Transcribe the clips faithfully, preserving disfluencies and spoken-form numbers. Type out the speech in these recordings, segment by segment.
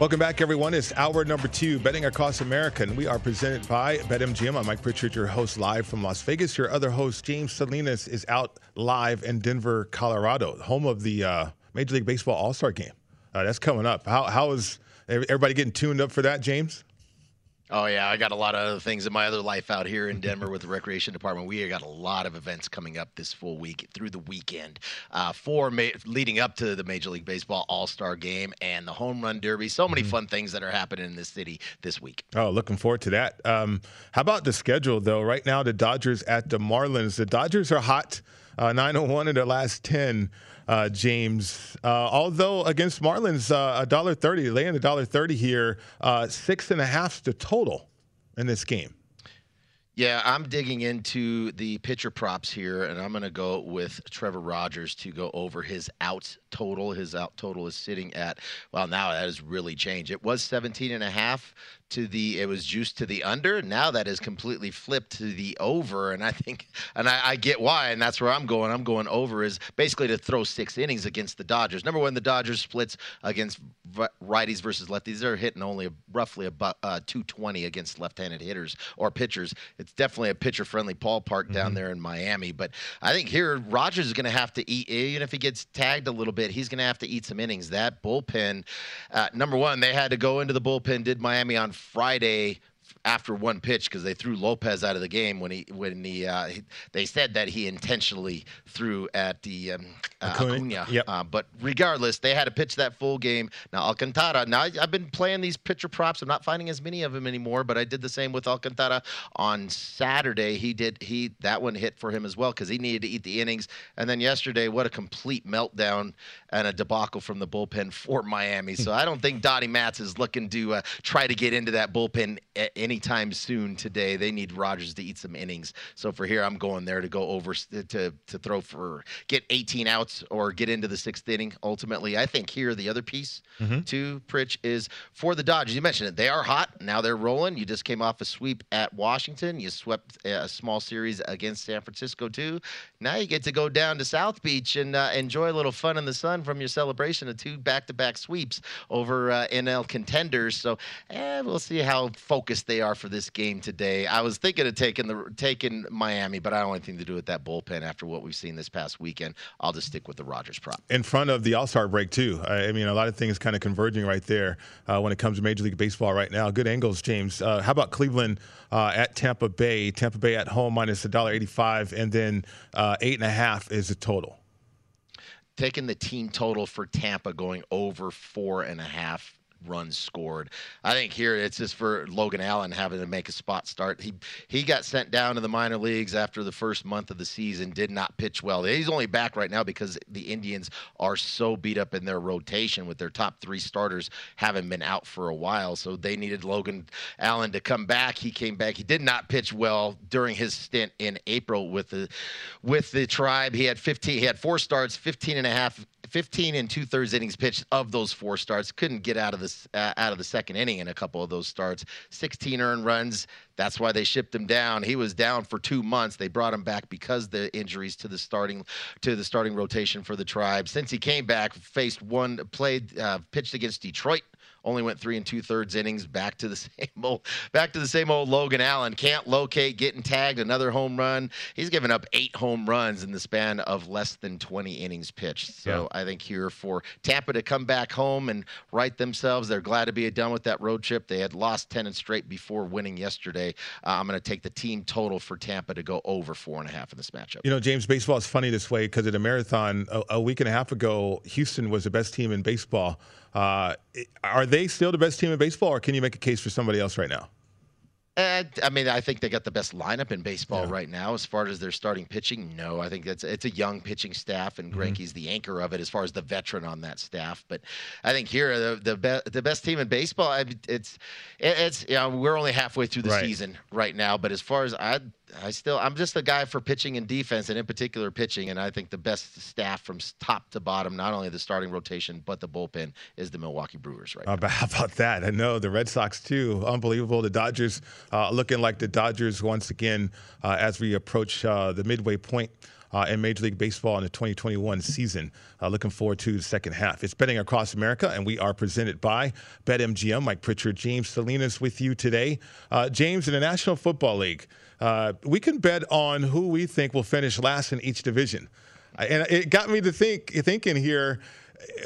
Welcome back, everyone. It's hour number two, Betting Across America, and we are presented by BetMGM. I'm Mike Pritchard, your host live from Las Vegas. Your other host, James Salinas, is out live in Denver, Colorado, home of the uh, Major League Baseball All-Star Game. Uh, that's coming up. How, how is everybody getting tuned up for that, James? Oh, yeah. I got a lot of other things in my other life out here in Denver with the Recreation Department. We got a lot of events coming up this full week through the weekend uh, for ma- leading up to the Major League Baseball All-Star Game and the Home Run Derby. So many fun things that are happening in this city this week. Oh, looking forward to that. Um, how about the schedule, though? Right now, the Dodgers at the Marlins. The Dodgers are hot, uh, nine and one in their last ten, uh, James. Uh, although against Marlins, uh, one dollar thirty, laying one dollar thirty here, uh, six and a half's the total in this game. Yeah, I'm digging into the pitcher props here, and I'm going to go with Trevor Rogers to go over his outs total. His out total is sitting at, well, now that has really changed. It was seventeen and a half to the, it was juiced to the under. Now that is completely flipped to the over, and I think, and I, I get why, and that's where I'm going. I'm going over is basically to throw six innings against the Dodgers. Number one, the Dodgers splits against righties versus lefties. They're hitting only roughly about uh, two twenty against left-handed hitters or pitchers. It's It's definitely a pitcher-friendly ballpark down mm-hmm. there in Miami. But I think here Rogers is going to have to eat, even if he gets tagged a little bit, he's going to have to eat some innings. That bullpen, uh, number one, they had to go into the bullpen, did Miami on Friday after one pitch because they threw Lopez out of the game when he when he, uh, he they said that he intentionally threw at the um, uh, Acuna. Yep. Uh, but regardless, they had to pitch that full game. Now Alcantara. Now I, I've been playing these pitcher props. I'm not finding as many of them anymore, but I did the same with Alcantara on Saturday. He did he that one hit for him as well because he needed to eat the innings. And then yesterday, what a complete meltdown and a debacle from the bullpen for Miami. So I don't think Donnie Matz is looking to uh, try to get into that bullpen. A- anytime soon today. They need Rogers to eat some innings. So for here, I'm going there to go over to to throw for get eighteen outs or get into the sixth inning. Ultimately, I think here the other piece mm-hmm. to Pritch is for the Dodgers. You mentioned it; they are hot now. They're rolling. You just came off a sweep at Washington. You swept a small series against San Francisco too. Now you get to go down to South Beach and uh, enjoy a little fun in the sun from your celebration of two back-to-back sweeps over uh, N L contenders. So eh, we'll see how focused they are for this game today. I was thinking of taking the taking Miami, but I don't want anything to do with that bullpen after what we've seen this past weekend. I'll just stick with the Rogers prop. In front of the All-Star break, too. I mean, a lot of things kind of converging right there uh, when it comes to Major League Baseball right now. Good angles, James. Uh, how about Cleveland uh, at Tampa Bay? Tampa Bay at home minus one dollar eighty-five, and then uh, eight and a half is the total. Taking the team total for Tampa going over four and a half runs scored. I think here it's just for Logan Allen having to make a spot start. He he got sent down to the minor leagues after the first month of the season, did not pitch well. He's only back right now because the Indians are so beat up in their rotation with their top three starters having been out for a while. So they needed Logan Allen to come back. He came back. He did not pitch well during his stint in April with the with the Tribe. He had fifteen. He had four starts, fifteen and a half. fifteen and two-thirds innings pitched of those four starts. Couldn't get out of, this, uh, out of the second inning in a couple of those starts. sixteen earned runs. That's why they shipped him down. He was down for two months. They brought him back because the injuries to the starting to the starting rotation for the Tribe. Since he came back, faced one, played, uh, pitched against Detroit. Only went three and two-thirds innings. Back to the same old, back to the same old Logan Allen. Can't locate, getting tagged. Another home run. He's given up eight home runs in the span of less than twenty innings pitched. So yeah. I think here for Tampa to come back home and right themselves, they're glad to be done with that road trip. They had lost ten and straight before winning yesterday. Uh, I'm going to take the team total for Tampa to go over four and a half in this matchup. You know, James, baseball is funny this way because at a marathon a, a week and a half ago, Houston was the best team in baseball. Uh, are they still the best team in baseball, or can you make a case for somebody else right now? Uh, I mean, I think they got the best lineup in baseball yeah. right now. As far as their starting pitching, no. I think that's it's a young pitching staff, and mm-hmm. Greinke's the anchor of it as far as the veteran on that staff. But I think here, the the, be- the best team in baseball, I, it's, it's you know, we're only halfway through the right. season right now. But as far as I I still, I'm just a guy for pitching and defense, and in particular pitching. And I think the best staff from top to bottom, not only the starting rotation but the bullpen, is the Milwaukee Brewers right uh, now. How about that? I know the Red Sox too. Unbelievable. The Dodgers uh, looking like the Dodgers once again uh, as we approach uh, the midway point uh, in Major League Baseball in the twenty twenty-one season. Uh, looking forward to the second half. It's Betting Across America, and we are presented by BetMGM. Mike Pritchard, James Salinas with you today. Uh, James, in the National Football League, Uh, we can bet on who we think will finish last in each division. And it got me to think, thinking here,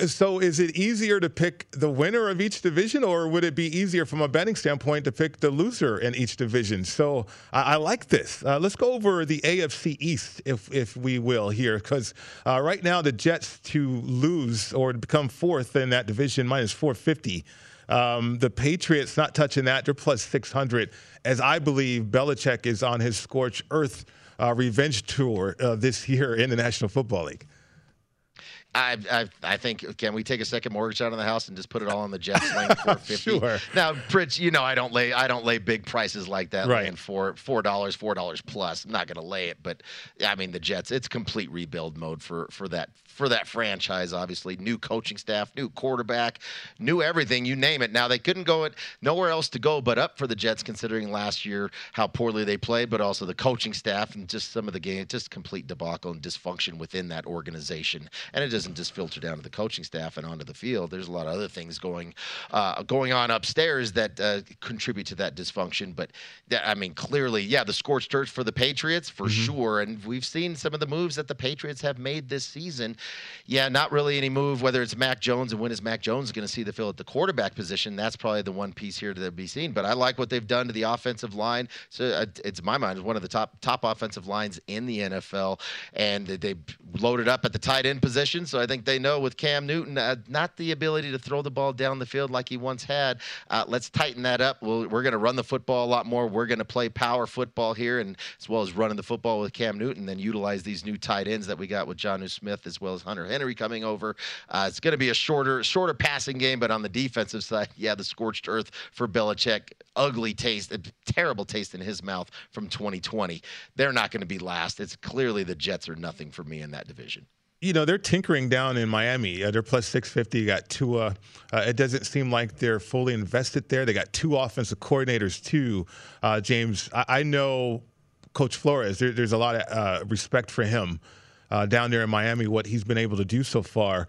so is it easier to pick the winner of each division, or would it be easier from a betting standpoint to pick the loser in each division? So I, I like this. Uh, let's go over the A F C East, if if we will, here, because uh, right now the Jets to lose or become fourth in that division, minus four fifty. Um, the Patriots not touching that. They're plus six hundred, as I believe Belichick is on his scorched earth uh, revenge tour uh, this year in the National Football League. I, I I think, can we take a second mortgage out of the house and just put it all on the Jets laying four fifty? Sure. Now, Pritch, you know I don't lay I don't lay big prices like that. Right. Laying four four dollars, four dollars plus. I'm not gonna lay it, but I mean the Jets, it's complete rebuild mode for for that for that franchise, obviously. New coaching staff, new quarterback, new everything, you name it. Now they couldn't go it nowhere else to go but up for the Jets, considering last year how poorly they played, but also the coaching staff and just some of the game, just complete debacle and dysfunction within that organization. And it just doesn't just filter down to the coaching staff and onto the field. There's a lot of other things going uh, going on upstairs that uh, contribute to that dysfunction. But, that, I mean, clearly, yeah, the scorched earth for the Patriots, for mm-hmm. sure. And we've seen some of the moves that the Patriots have made this season. Yeah, not really any move, whether it's Mac Jones and when is Mac Jones going to see the field at the quarterback position. That's probably the one piece here to be seen. But I like what they've done to the offensive line. So uh, it's, in my mind, one of the top, top offensive lines in the N F L. And they loaded up at the tight end position. So I think they know with Cam Newton, uh, not the ability to throw the ball down the field like he once had. Uh, let's tighten that up. We'll, we're going to run the football a lot more. We're going to play power football here, and as well as running the football with Cam Newton, then utilize these new tight ends that we got with Giannis Smith as well as Hunter Henry coming over. Uh, it's going to be a shorter, shorter passing game, but on the defensive side, yeah, the scorched earth for Belichick. ugly taste, a terrible taste in his mouth from twenty twenty. They're not going to be last. It's clearly the Jets are nothing for me in that division. You know, they're tinkering down in Miami. Uh, they're plus six fifty. You got two. Uh, uh, it doesn't seem like they're fully invested there. They got two offensive coordinators, too. Uh, James, I, I know Coach Flores. There, there's a lot of uh, respect for him uh, down there in Miami, what he's been able to do so far.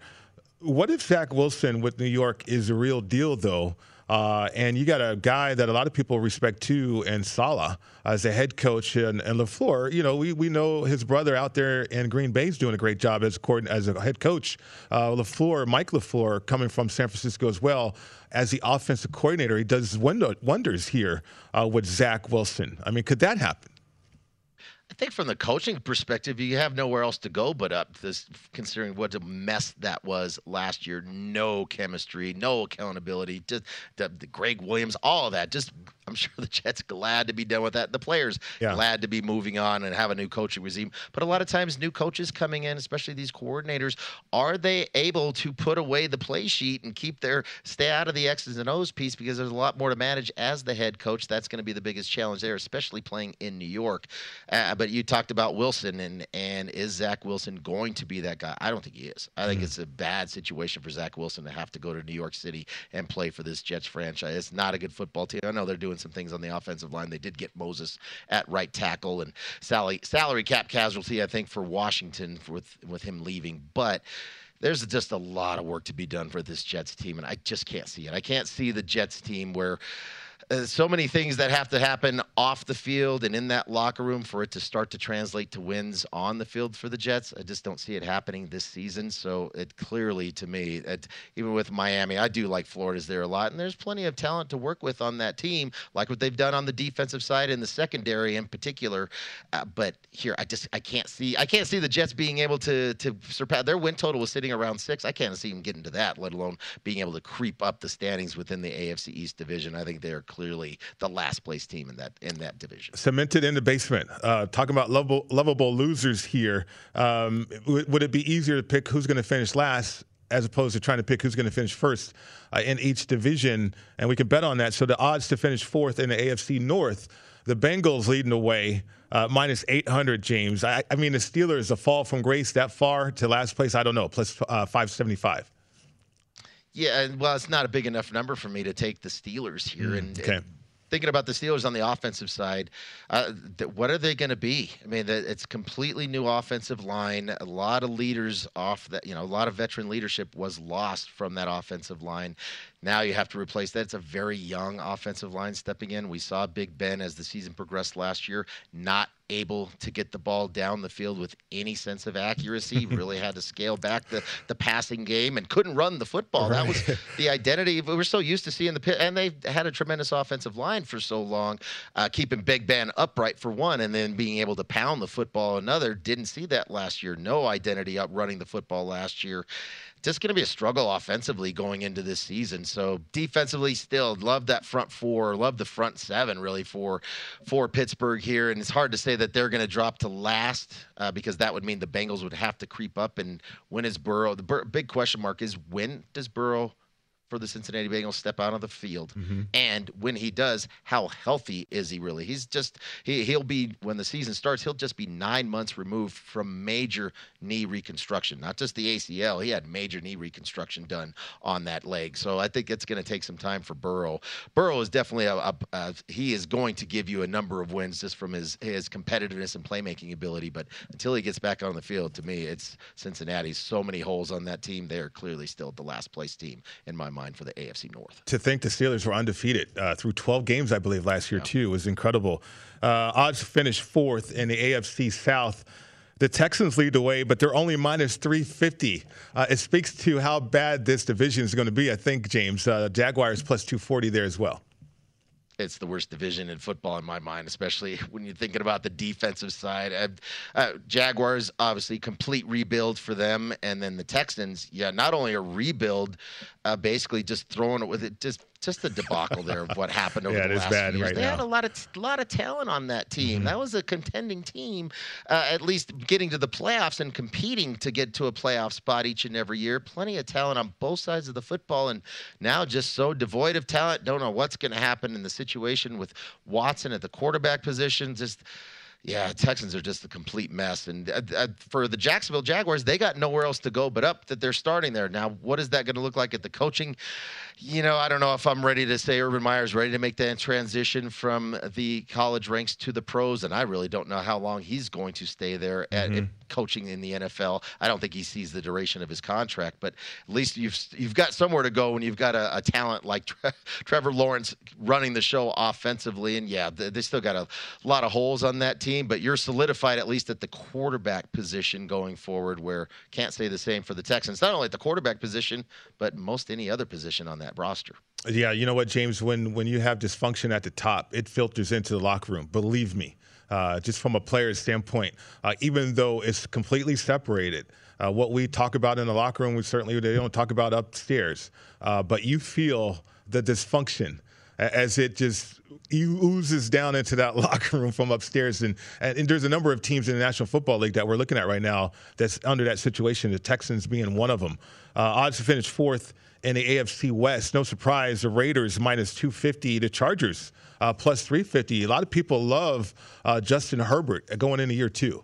What if Zach Wilson with New York is the real deal, though? Uh, and you got a guy that a lot of people respect, too, and Saleh as a head coach, and, and LaFleur. You know, we, we know his brother out there in Green Bay is doing a great job as a, as a head coach. Uh, LaFleur, Mike LaFleur, coming from San Francisco as well, as the offensive coordinator, he does window, wonders here uh, with Zach Wilson. I mean, could that happen? I think from the coaching perspective, you have nowhere else to go but up, this, considering what a mess that was last year. No chemistry, no accountability, just the, the Greg Williams, all of that. Just, I'm sure the Jets glad to be done with that. The players yeah. glad to be moving on and have a new coaching regime. But a lot of times new coaches coming in, especially these coordinators, are they able to put away the play sheet and keep their stay out of the X's and O's piece? Because there's a lot more to manage as the head coach. That's going to be the biggest challenge there, especially playing in New York. Uh, but you talked about Wilson, and and is Zach Wilson going to be that guy? I don't think he is. I think mm-hmm. it's a bad situation for Zach Wilson to have to go to New York City and play for this Jets franchise. It's not a good football team. I know they're doing some things on the offensive line. They did get Moses at right tackle and salary, salary cap casualty, I think, for Washington with, with him leaving. But there's just a lot of work to be done for this Jets team, and I just can't see it. I can't see the Jets team where – Uh, so many things that have to happen off the field and in that locker room for it to start to translate to wins on the field for the Jets. I just don't see it happening this season. So it clearly, to me, it, even with Miami, I do like Florida's there a lot. And there's plenty of talent to work with on that team, like what they've done on the defensive side and the secondary in particular. Uh, but here, I just I can't see I can't see the Jets being able to to surpass. Their win total was sitting around six. I can't see them getting to that, let alone being able to creep up the standings within the A F C East division. I think they're clearly the last place team in that in that division. Cemented in the basement. Uh, talking about lovable, lovable losers here. Um, w- would it be easier to pick who's going to finish last as opposed to trying to pick who's going to finish first uh, in each division? And we can bet on that. So the odds to finish fourth in the A F C North, the Bengals leading the way, uh, minus eight hundred, James. I, I mean, the Steelers, a fall from grace that far to last place, I don't know, plus uh, five seventy-five. Yeah, well, it's not a big enough number for me to take the Steelers here. And, okay. and thinking about the Steelers on the offensive side, uh, th- what are they going to be? I mean, the, it's completely new offensive line. A lot of leaders off that, you know, a lot of veteran leadership was lost from that offensive line. Now you have to replace that. It's a very young offensive line stepping in. We saw Big Ben as the season progressed last year, not able to get the ball down the field with any sense of accuracy, really had to scale back the, the passing game and couldn't run the football. Right. That was the identity. We were so used to seeing the pit, and they had a tremendous offensive line for so long, uh, keeping Big Ben upright for one, and then being able to pound the football another. Didn't see that last year. No identity up running the football last year. Just going to be a struggle offensively going into this season. So defensively, still love that front four, love the front seven really for for Pittsburgh here. And it's hard to say that they're going to drop to last uh, because that would mean the Bengals would have to creep up. And when is Burrow? The Bur- big question mark is when does Burrow for the Cincinnati Bengals step out on the field? Mm-hmm. And when he does, how healthy is he really? He's just, he, he'll be, when the season starts, he'll just be nine months removed from major knee reconstruction, not just the A C L. He had major knee reconstruction done on that leg. So I think it's going to take some time for Burrow. Burrow is definitely, a, a, a he is going to give you a number of wins just from his, his competitiveness and playmaking ability. But until he gets back on the field, to me, it's Cincinnati's so many holes on that team. They're clearly still the last place team in my mind for the A F C North. To think the Steelers were undefeated uh, through twelve games, I believe, last year, yeah. too, was incredible. Uh, odds finished fourth in the A F C South. The Texans lead the way, but they're only minus three fifty. Uh, it speaks to how bad this division is going to be, I think, James. Uh, Jaguars plus two forty there as well. It's the worst division in football in my mind, especially when you're thinking about the defensive side. Uh, uh, Jaguars, obviously, complete rebuild for them. And then the Texans, yeah, not only a rebuild, uh, basically just throwing it with it, just just a debacle there of what happened over yeah, the last bad few years. Right they now. had a lot of a lot of talent on that team. Mm-hmm. That was a contending team, uh, at least getting to the playoffs and competing to get to a playoff spot each and every year. Plenty of talent on both sides of the football, and now just so devoid of talent. Don't know what's going to happen in the situation with Watson at the quarterback position. Just. Yeah, Texans are just a complete mess. And uh, uh, for the Jacksonville Jaguars, they got nowhere else to go but up that they're starting there. Now, what is that going to look like at the coaching? You know, I don't know if I'm ready to say Urban Meyer's ready to make that transition from the college ranks to the pros, and I really don't know how long he's going to stay there at mm-hmm. coaching in the N F L. I don't think he sees the duration of his contract, but at least you've you've got somewhere to go when you've got a, a talent like Tre- Trevor Lawrence running the show offensively. And, yeah, they, they still got a lot of holes on that team. But you're solidified at least at the quarterback position going forward, where can't say the same for the Texans, not only at the quarterback position, but most any other position on that roster. Yeah, you know what, James, when when you have dysfunction at the top, it filters into the locker room. Believe me, uh, just from a player's standpoint, uh, even though it's completely separated, uh, what we talk about in the locker room, we certainly they don't talk about upstairs. Uh, but you feel the dysfunction as it just oozes down into that locker room from upstairs. And, and, and there's a number of teams in the National Football League that we're looking at right now that's under that situation, the Texans being one of them. Uh, odds to finish fourth in the A F C West. No surprise, the Raiders minus two fifty, the Chargers uh, plus three fifty. A lot of people love uh, Justin Herbert going into year two.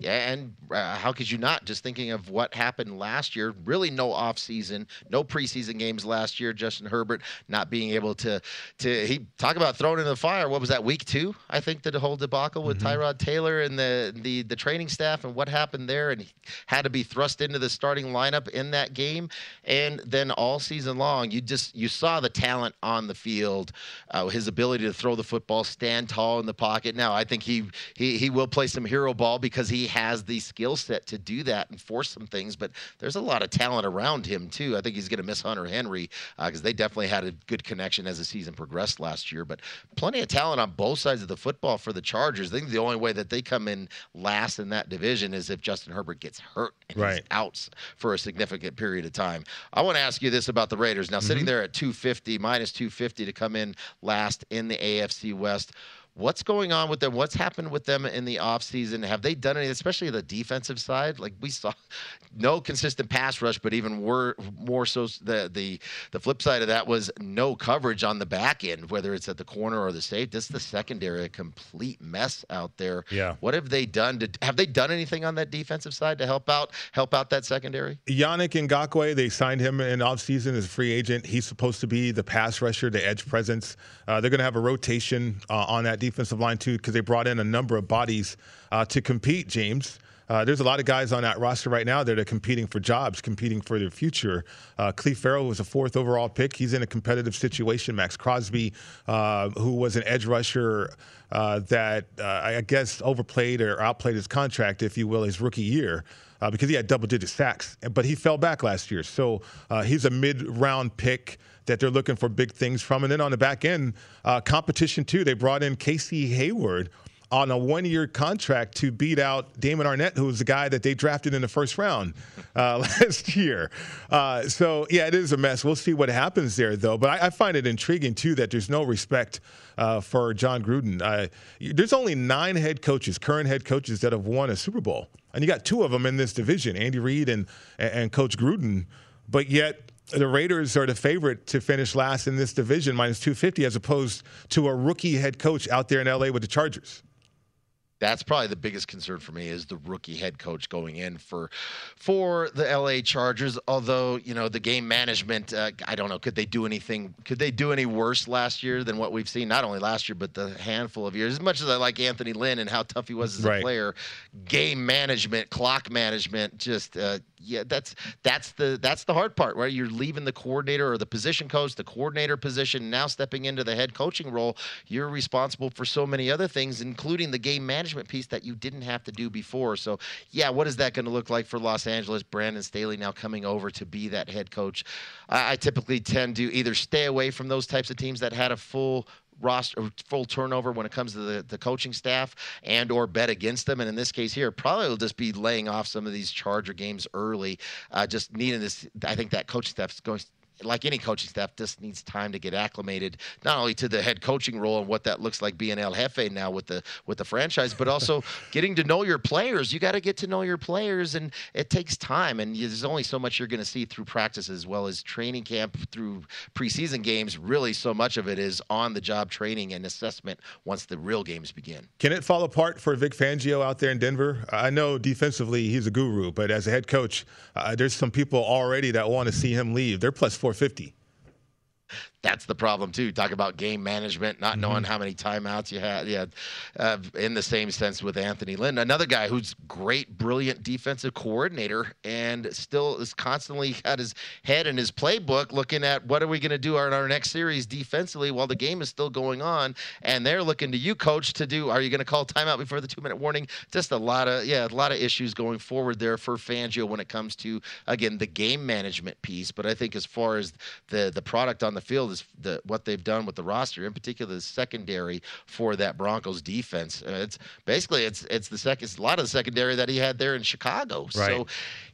Yeah, and uh, how could you not? Just thinking of what happened last year, really no offseason, no preseason games last year. Justin Herbert not being able to to he talk about throwing in the fire. What was that, week two? I think the whole debacle with mm-hmm. Tyrod Taylor and the, the the training staff and what happened there, and he had to be thrust into the starting lineup in that game. And then all season long, you just you saw the talent on the field, uh, his ability to throw the football, stand tall in the pocket. Now I think he he he will play some hero ball because he. He has the skill set to do that and force some things, but there's a lot of talent around him, too. I think he's going to miss Hunter Henry because uh, they definitely had a good connection as the season progressed last year, but plenty of talent on both sides of the football for the Chargers. I think the only way that they come in last in that division is if Justin Herbert gets hurt and right. he's out for a significant period of time. I want to ask you this about the Raiders. Now, mm-hmm. sitting there at two fifty, minus two fifty to come in last in the A F C West. What's going on with them? What's happened with them in the offseason? Have they done anything, especially the defensive side? Like we saw no consistent pass rush, but even more, more so the, the the flip side of that was no coverage on the back end, whether it's at the corner or the safety. That's the secondary, a complete mess out there. Yeah. What have they done? To, have they done anything on that defensive side to help out help out that secondary? Yannick Ngakoue, they signed him in offseason as a free agent. He's supposed to be the pass rusher, the edge presence. Uh, they're going to have a rotation uh, on that defense. Defensive line too, because they brought in a number of bodies uh, to compete, James. Uh, there's a lot of guys on that roster right now that are competing for jobs, competing for their future. Uh, Cleve Farrell was a fourth overall pick. He's in a competitive situation. Max Crosby, uh, who was an edge rusher uh, that uh, I guess overplayed or outplayed his contract, if you will, his rookie year. Uh, because he had double-digit sacks, but he fell back last year. So uh, he's a mid-round pick that they're looking for big things from. And then on the back end, uh, competition too. They brought in Casey Hayward on a one-year contract to beat out Damon Arnett, who was the guy that they drafted in the first round uh, last year. Uh, so, yeah, it is a mess. We'll see what happens there, though. But I, I find it intriguing, too, that there's no respect uh, for John Gruden. Uh, there's only nine head coaches, current head coaches, that have won a Super Bowl. And you got two of them in this division, Andy Reid and, and Coach Gruden. But yet the Raiders are the favorite to finish last in this division, minus two fifty, as opposed to a rookie head coach out there in L A with the Chargers. That's probably the biggest concern for me is the rookie head coach going in for for the L A Chargers. Although, you know, the game management, uh, I don't know, could they do anything? Could they do any worse last year than what we've seen? Not only last year, but the handful of years. As much as I like Anthony Lynn and how tough he was as right. a player, game management, clock management, just uh, yeah, that's that's the that's the hard part, right? You're leaving the coordinator or the position coach, the coordinator position, now stepping into the head coaching role. You're responsible for so many other things, including the game management. Piece that you didn't have to do before. So, yeah, what is that going to look like for Los Angeles? Brandon Staley now coming over to be that head coach. I, I typically tend to either stay away from those types of teams that had a full roster, full turnover when it comes to the, the coaching staff, and or bet against them. And in this case here, probably will just be laying off some of these Charger games early. Uh, just needing this. I think that coaching staff is going like any coaching staff, just needs time to get acclimated, not only to the head coaching role and what that looks like being El Jefe now with the with the franchise, but also getting to know your players. You got to get to know your players, and it takes time. And there's only so much you're going to see through practice as well as training camp through preseason games. Really, so much of it is on-the-job training and assessment once the real games begin. Can it fall apart for Vic Fangio out there in Denver? I know defensively he's a guru, but as a head coach, uh, there's some people already that want to see him leave. They're plus four fifty. That's the problem, too. Talk about game management, not mm-hmm. knowing how many timeouts you had. Yeah, uh, in the same sense with Anthony Lynn, another guy who's great, brilliant defensive coordinator and still is constantly at his head in his playbook looking at what are we going to do in our next series defensively while the game is still going on. And they're looking to you, coach, to do, are you going to call timeout before the two-minute warning? Just a lot of, yeah, a lot of issues going forward there for Fangio when it comes to, again, the game management piece. But I think as far as the, the product on the field is the, what they've done with the roster, in particular the secondary for that Broncos defense. Uh, it's basically it's it's the second it's a lot of the secondary that he had there in Chicago. Right. So,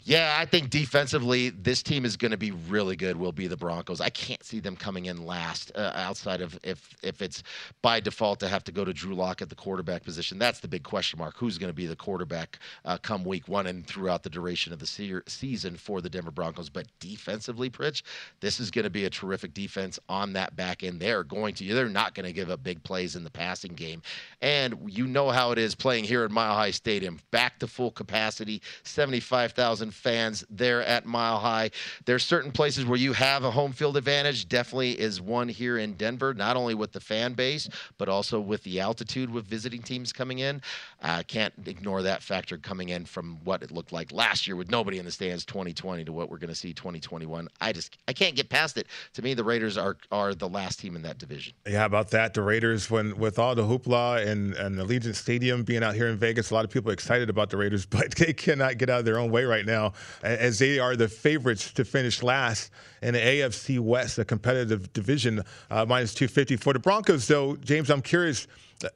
yeah, I think defensively this team is going to be really good. Will be the Broncos. I can't see them coming in last uh, outside of if if it's by default to have to go to Drew Lock at the quarterback position. That's the big question mark. Who's going to be the quarterback uh, come week one and throughout the duration of the se- season for the Denver Broncos? But defensively, Pritch, this is going to be a terrific defense on that back end. They're going to they're not going to give up big plays in the passing game, and you know how it is playing here at Mile High Stadium, back to full capacity, seventy-five thousand fans there at Mile High. There's certain places where you have a home field advantage. Definitely is one here in Denver, not only with the fan base but also with the altitude with visiting teams coming in. I uh, can't ignore that factor coming in from what it looked like last year with nobody in the stands twenty twenty to what we're going to see twenty twenty-one. I just I can't get past it. To me, the Raiders are are the last team in that division. Yeah, how about that? The Raiders, when with all the hoopla and, and Allegiant Stadium being out here in Vegas, a lot of people are excited about the Raiders, but they cannot get out of their own way right now, as they are the favorites to finish last in the A F C West, a competitive division, uh, minus two fifty. For the Broncos, though, James, I'm curious,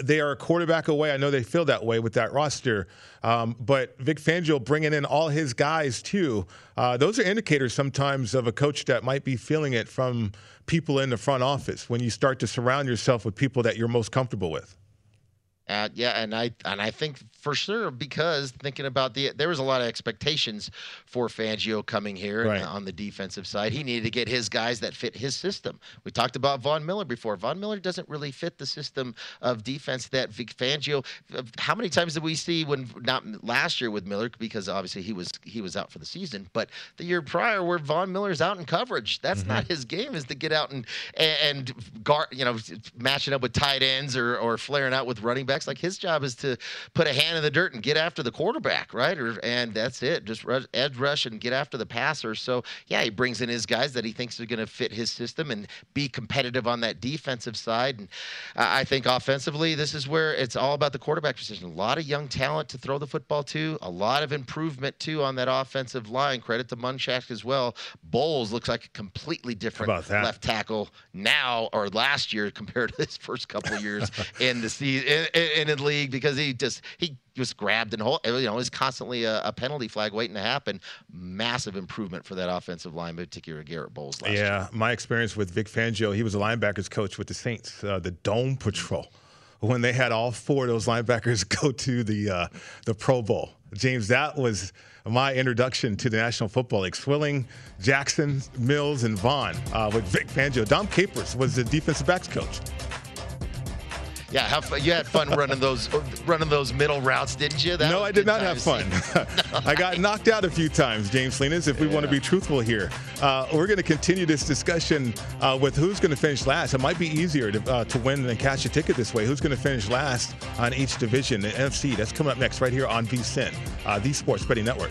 they are a quarterback away. I know they feel that way with that roster, um, but Vic Fangio bringing in all his guys, too. Uh, those are indicators sometimes of a coach that might be feeling it from people in the front office when you start to surround yourself with people that you're most comfortable with. Uh, yeah, and I and I think for sure, because thinking about the there was a lot of expectations for Fangio coming here, right, and on the defensive side. He needed to get his guys that fit his system. We talked about Von Miller before. Von Miller doesn't really fit the system of defense that Vic Fangio. How many times did we see when not last year with Miller, because obviously he was he was out for the season, but the year prior where Von Miller's out in coverage. That's mm-hmm. not his game, is to get out and and guard, you know, matching up with tight ends or or flaring out with running backs. Like, his job is to put a hand in the dirt and get after the quarterback, right? Or, and that's it. Just rush, edge rush and get after the passer. So, yeah, he brings in his guys that he thinks are going to fit his system and be competitive on that defensive side. And uh, I think offensively, this is where it's all about the quarterback position. A lot of young talent to throw the football to. A lot of improvement, too, on that offensive line. Credit to Munchak as well. Bowles looks like a completely different left tackle now or last year compared to his first couple of years in the season. In, in the league, because he just he just grabbed and hold, you know, is constantly a, a penalty flag waiting to happen. Massive improvement for that offensive line, particularly Garrett Bowles last yeah, year. Yeah, my experience with Vic Fangio, he was a linebackers coach with the Saints, uh, the Dome Patrol, when they had all four of those linebackers go to the uh, the Pro Bowl. James, that was my introduction to the National Football League. Swilling, Jackson, Mills, and Vaughn uh, with Vic Fangio. Dom Capers was the defensive backs coach. Yeah, have, you had fun running those running those middle routes, didn't you? That no, I did not have fun. no, I got knocked out a few times, James Salinas, if we yeah. want to be truthful here. Uh, we're going to continue this discussion uh, with who's going to finish last. It might be easier to, uh, to win than cash a ticket this way. Who's going to finish last on each division in N F C? That's coming up next right here on VSiN, uh, the Sports Betting Network.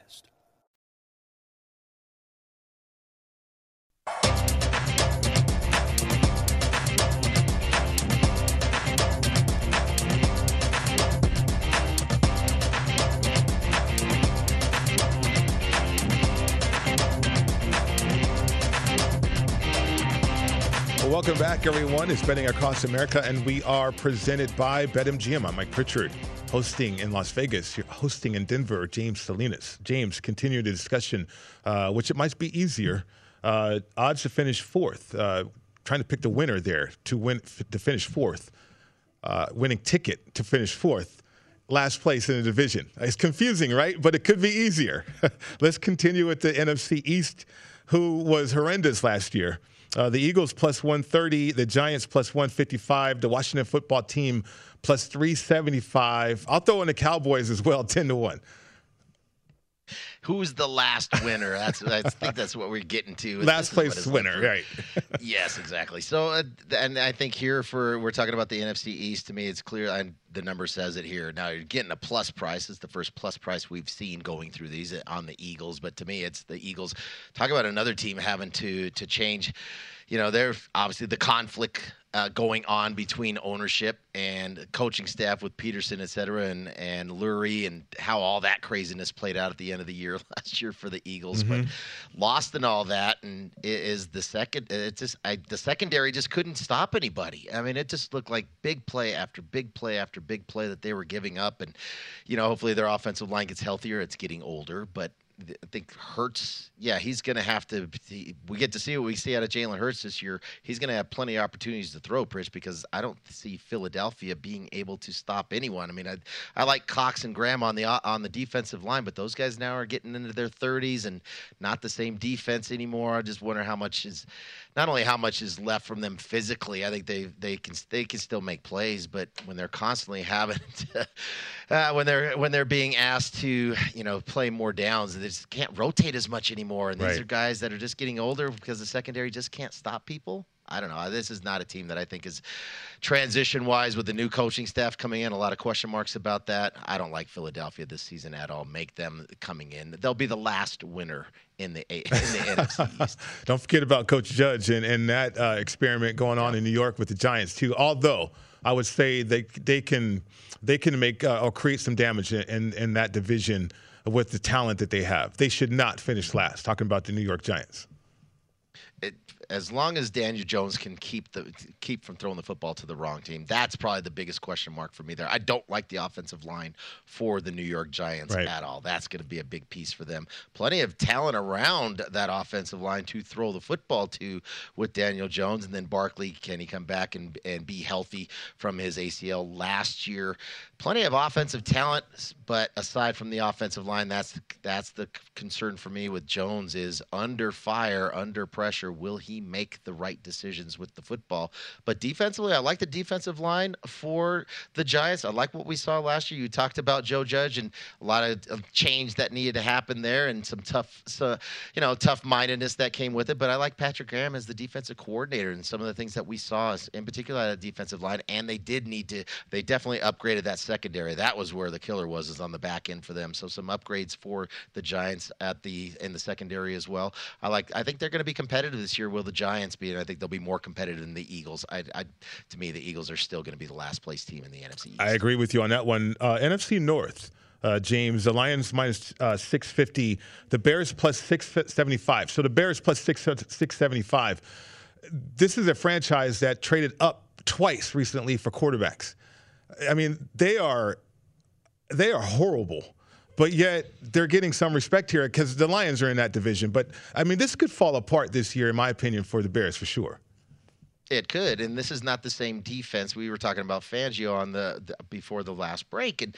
Welcome back, everyone. It's Betting Across America, and we are presented by BetMGM. I'm Mike Pritchard, hosting in Las Vegas. You're hosting in Denver, James Salinas. James, continue the discussion, uh, which it might be easier. Uh, odds to finish fourth. Uh, trying to pick the winner there to win f- to finish fourth. Uh, winning ticket to finish fourth. Last place in the division. It's confusing, right? But it could be easier. Let's continue with the N F C East, who was horrendous last year. Uh, the Eagles plus one thirty, the Giants plus one fifty-five, the Washington football team plus three seventy-five. I'll throw in the Cowboys as well, ten to one. Who's the last winner? That's I think that's what we're getting to. Last place winner, right? Yes, exactly. So, uh, and I think here for we're talking about the N F C East. To me, it's clear. I, the number says it here. Now you're getting a plus price. It's the first plus price we've seen going through these on the Eagles. But to me, it's the Eagles. Talk about another team having to to change. You know, they're obviously the conflict uh, going on between ownership and coaching staff with Peterson, et cetera, and, and Lurie, and how all that craziness played out at the end of the year last year for the Eagles. Mm-hmm. But lost in all that, and it is the second. It's just I, the secondary just couldn't stop anybody. I mean, it just looked like big play after big play after big play that they were giving up. And you know, hopefully their offensive line gets healthier. It's getting older, but I think Hurts, yeah, he's going to have to he, – we get to see what we see out of Jalen Hurts this year. He's going to have plenty of opportunities to throw, Pritch, because I don't see Philadelphia being able to stop anyone. I mean, I I like Cox and Graham on the on the defensive line, but those guys now are getting into their thirties and not the same defense anymore. I just wonder how much is – not only how much is left from them physically. I think they they can they can still make plays, but when they're constantly having to, uh, when they're when they're being asked to, you know, play more downs, they just can't rotate as much anymore. And these right. are guys that are just getting older because the secondary just can't stop people. I don't know. This is not a team that I think is transition-wise with the new coaching staff coming in. A lot of question marks about that. I don't like Philadelphia this season at all. Make them coming in. They'll be the last winner in the, in the N F C East. Don't forget about Coach Judge and, and that uh, experiment going on yeah. in New York with the Giants, too. Although I would say they they can they can make uh, or create some damage in, in that division with the talent that they have. They should not finish last, talking about the New York Giants. It, as long as Daniel Jones can keep the keep from throwing the football to the wrong team, that's probably the biggest question mark for me there. I don't like the offensive line for the New York Giants right. at all. That's going to be a big piece for them. Plenty of talent around that offensive line to throw the football to with Daniel Jones. And then Barkley, can he come back and, and be healthy from his A C L last year? Plenty of offensive talent, but aside from the offensive line, that's that's the concern for me with Jones is under fire, under pressure. Will he make the right decisions with the football? But defensively, I like the defensive line for the Giants. I like what we saw last year. You talked about Joe Judge and a lot of change that needed to happen there and some tough, so, you know, tough-mindedness that came with it. But I like Patrick Graham as the defensive coordinator and some of the things that we saw, in particular, at the defensive line. And they did need to – they definitely upgraded that secondary. That was where the killer was, is on the back end for them. So some upgrades for the Giants at the in the secondary as well. I like. I think they're going to be competitive this year. Will the Giants be? And I think they'll be more competitive than the Eagles. I, I, to me, the Eagles are still going to be the last place team in the N F C East. I agree with you on that one. Uh, N F C North, uh, James, the Lions minus uh, six fifty, the Bears plus six seventy-five. So the Bears plus six seventy-five. This is a franchise that traded up twice recently for quarterbacks. I mean, they are they are horrible. But yet they're getting some respect here because the Lions are in that division. But, I mean, this could fall apart this year, in my opinion, for the Bears for sure. It could, and this is not the same defense. We were talking about Fangio on the, the before the last break, and